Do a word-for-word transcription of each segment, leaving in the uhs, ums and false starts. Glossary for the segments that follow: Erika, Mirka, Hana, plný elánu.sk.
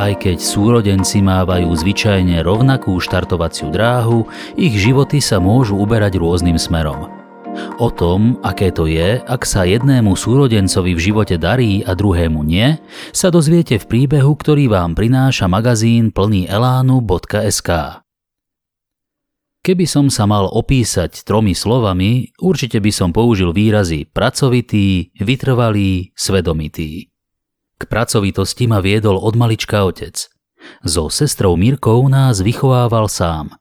aj keď súrodenci mávajú zvyčajne rovnakú štartovaciu dráhu, ich životy sa môžu uberať rôznym smerom. O tom, aké to je, ak sa jednému súrodencovi v živote darí a druhému nie, sa dozviete v príbehu, ktorý vám prináša magazín plný elánu bodka es ká. Keby som sa mal opísať tromi slovami, určite by som použil výrazy pracovitý, vytrvalý, svedomitý. K pracovitosti ma viedol od malička otec. So sestrou Mirkou nás vychovával sám.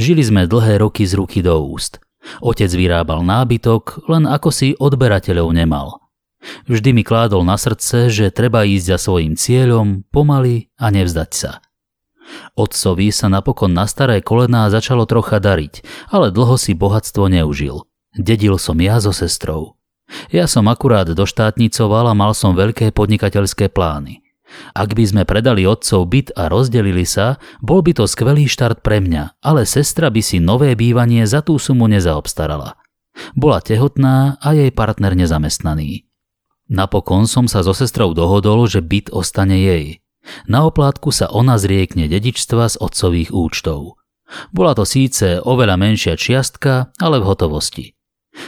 Žili sme dlhé roky z ruky do úst. Otec vyrábal nábytok, len ako si odberateľov nemal. Vždy mi kládol na srdce, že treba ísť za svojím cieľom, pomaly a nevzdať sa. Otcovi sa napokon na staré kolená začalo trocha dariť, ale dlho si bohatstvo neužil. Dedil som ja so sestrou. Ja som akurát doštátnicoval a mal som veľké podnikateľské plány. Ak by sme predali otcov byt a rozdelili sa, bol by to skvelý štart pre mňa, ale sestra by si nové bývanie za tú sumu nezaobstarala. Bola tehotná a jej partner nezamestnaný. Napokon som sa so sestrou dohodol, že byt ostane jej. Na oplátku sa ona zriekne dedičstva z otcových účtov. Bola to síce oveľa menšia čiastka, ale v hotovosti.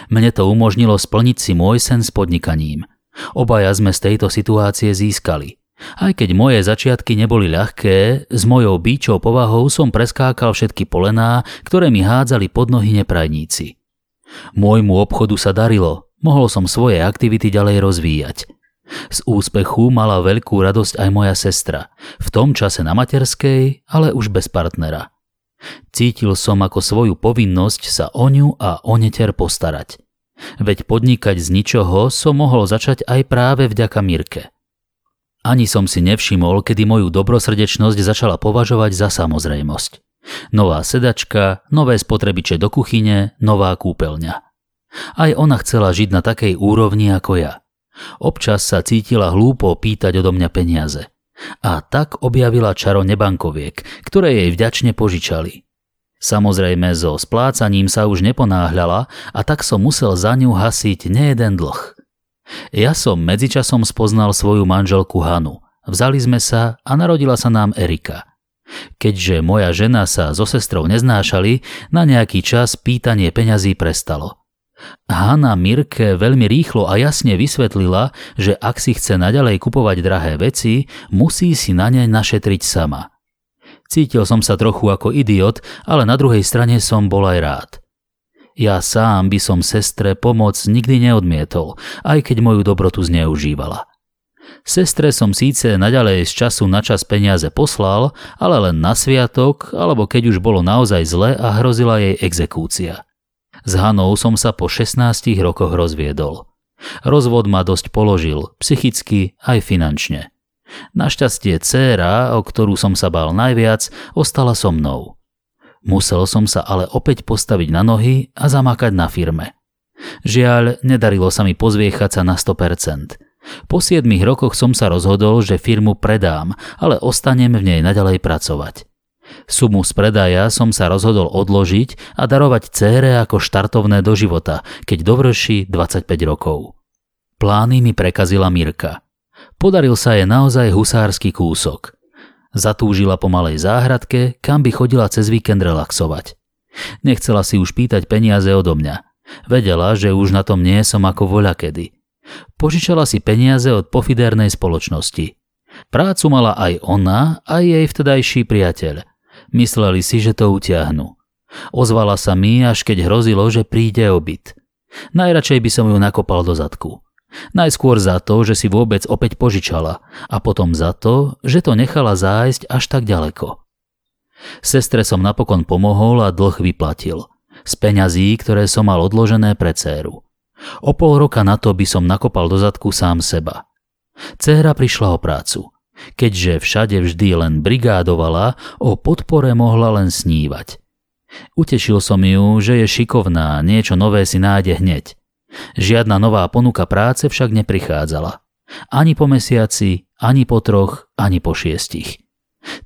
Mne to umožnilo splniť si môj sen s podnikaním. Obaja sme z tejto situácie získali. Aj keď moje začiatky neboli ľahké, s mojou bíčou povahou som preskákal všetky polená, ktoré mi hádzali pod nohy neprajníci. Môjmu obchodu sa darilo, mohol som svoje aktivity ďalej rozvíjať. Z úspechu mala veľkú radosť aj moja sestra, v tom čase na materskej, ale už bez partnera. Cítil som ako svoju povinnosť sa o ňu a o neter postarať. Veď podnikať z ničoho som mohol začať aj práve vďaka Mirke. Ani som si nevšimol, kedy moju dobrosrdečnosť začala považovať za samozrejmosť. Nová sedačka, nové spotrebiče do kuchyne, nová kúpeľňa. Aj ona chcela žiť na takej úrovni ako ja. Občas sa cítila hlúpo pýtať odo mňa peniaze. A tak objavila čaro nebankoviek, ktoré jej vďačne požičali. Samozrejme, so splácaním sa už neponáhľala a tak som musel za ňu hasiť nejeden dlh. Ja som medzičasom spoznal svoju manželku Hanu. Vzali sme sa a narodila sa nám Erika. Keďže moja žena sa so sestrou neznášali, na nejaký čas pýtanie peňazí prestalo. Hana Mirke veľmi rýchlo a jasne vysvetlila, že ak si chce naďalej kupovať drahé veci, musí si na ne našetriť sama. Cítil som sa trochu ako idiot, ale na druhej strane som bol aj rád. Ja sám by som sestre pomoc nikdy neodmietol, aj keď moju dobrotu zneužívala. Sestre som síce naďalej z času na čas peniaze poslal, ale len na sviatok, alebo keď už bolo naozaj zle a hrozila jej exekúcia. S Hanou som sa po šestnástich rokoch rozviedol. Rozvod ma dosť položil, psychicky aj finančne. Našťastie dcéra, o ktorú som sa bál najviac, ostala so mnou. Musel som sa ale opäť postaviť na nohy a zamákať na firme. Žiaľ, nedarilo sa mi pozviechať sa na sto percent. Po siedmich rokoch som sa rozhodol, že firmu predám, ale ostanem v nej naďalej pracovať. Sumu z predaja som sa rozhodol odložiť a darovať dcére ako štartovné do života, keď dovrší dvadsaťpäť rokov. Plány mi prekazila Mirka. Podaril sa jej naozaj husársky kúsok. Zatúžila po malej záhradke, kam by chodila cez víkend relaxovať. Nechcela si už pýtať peniaze odo mňa. Vedela, že už na tom nie som ako voľakedy. Požičala si peniaze od pofidernej spoločnosti. Prácu mala aj ona, aj jej vtedajší priateľ. Mysleli si, že to utiahnu. Ozvala sa mi, až keď hrozilo, že príde o byt. Najradšej by som ju nakopal do zadku. Najskôr za to, že si vôbec opäť požičala a potom za to, že to nechala zájsť až tak ďaleko. Sestre som napokon pomohol a dlh vyplatil. Z peňazí, ktoré som mal odložené pre dcéru. O pol roka na to by som nakopal do zadku sám seba. Dcéra prišla o prácu. Keďže všade vždy len brigádovala, o podpore mohla len snívať. Utešil som ju, že je šikovná, niečo nové si nájde hneď. Žiadna nová ponuka práce však neprichádzala. Ani po mesiaci, ani po troch, ani po šiestich.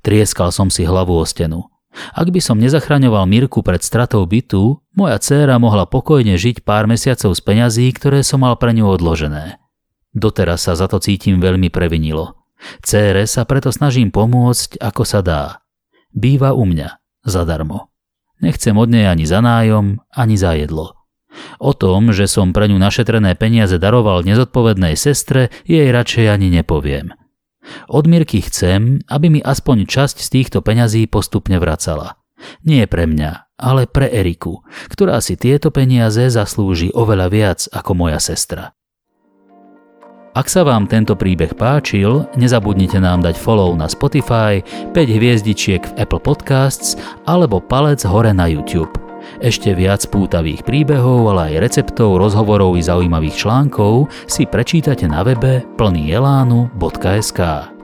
Trieskal som si hlavu o stenu. Ak by som nezachraňoval Mirku pred stratou bytu, moja dcéra mohla pokojne žiť pár mesiacov z peňazí, ktoré som mal pre ňu odložené. Doteraz sa za to cítim veľmi previnilo. Cére sa preto snažím pomôcť, ako sa dá. Býva u mňa, zadarmo. Nechcem od nej ani za nájom, ani za jedlo. O tom, že som pre ňu našetrené peniaze daroval nezodpovednej sestre, jej radšej ani nepoviem. Od Mirky chcem, aby mi aspoň časť z týchto peňazí postupne vracala. Nie pre mňa, ale pre Eriku, ktorá si tieto peniaze zaslúži oveľa viac ako moja sestra. Ak sa vám tento príbeh páčil, nezabudnite nám dať follow na Spotify, päť hviezdičiek v Apple Podcasts alebo palec hore na YouTube. Ešte viac pútavých príbehov, ale aj receptov, rozhovorov i zaujímavých článkov si prečítate na webe plný elánu bodka es ká.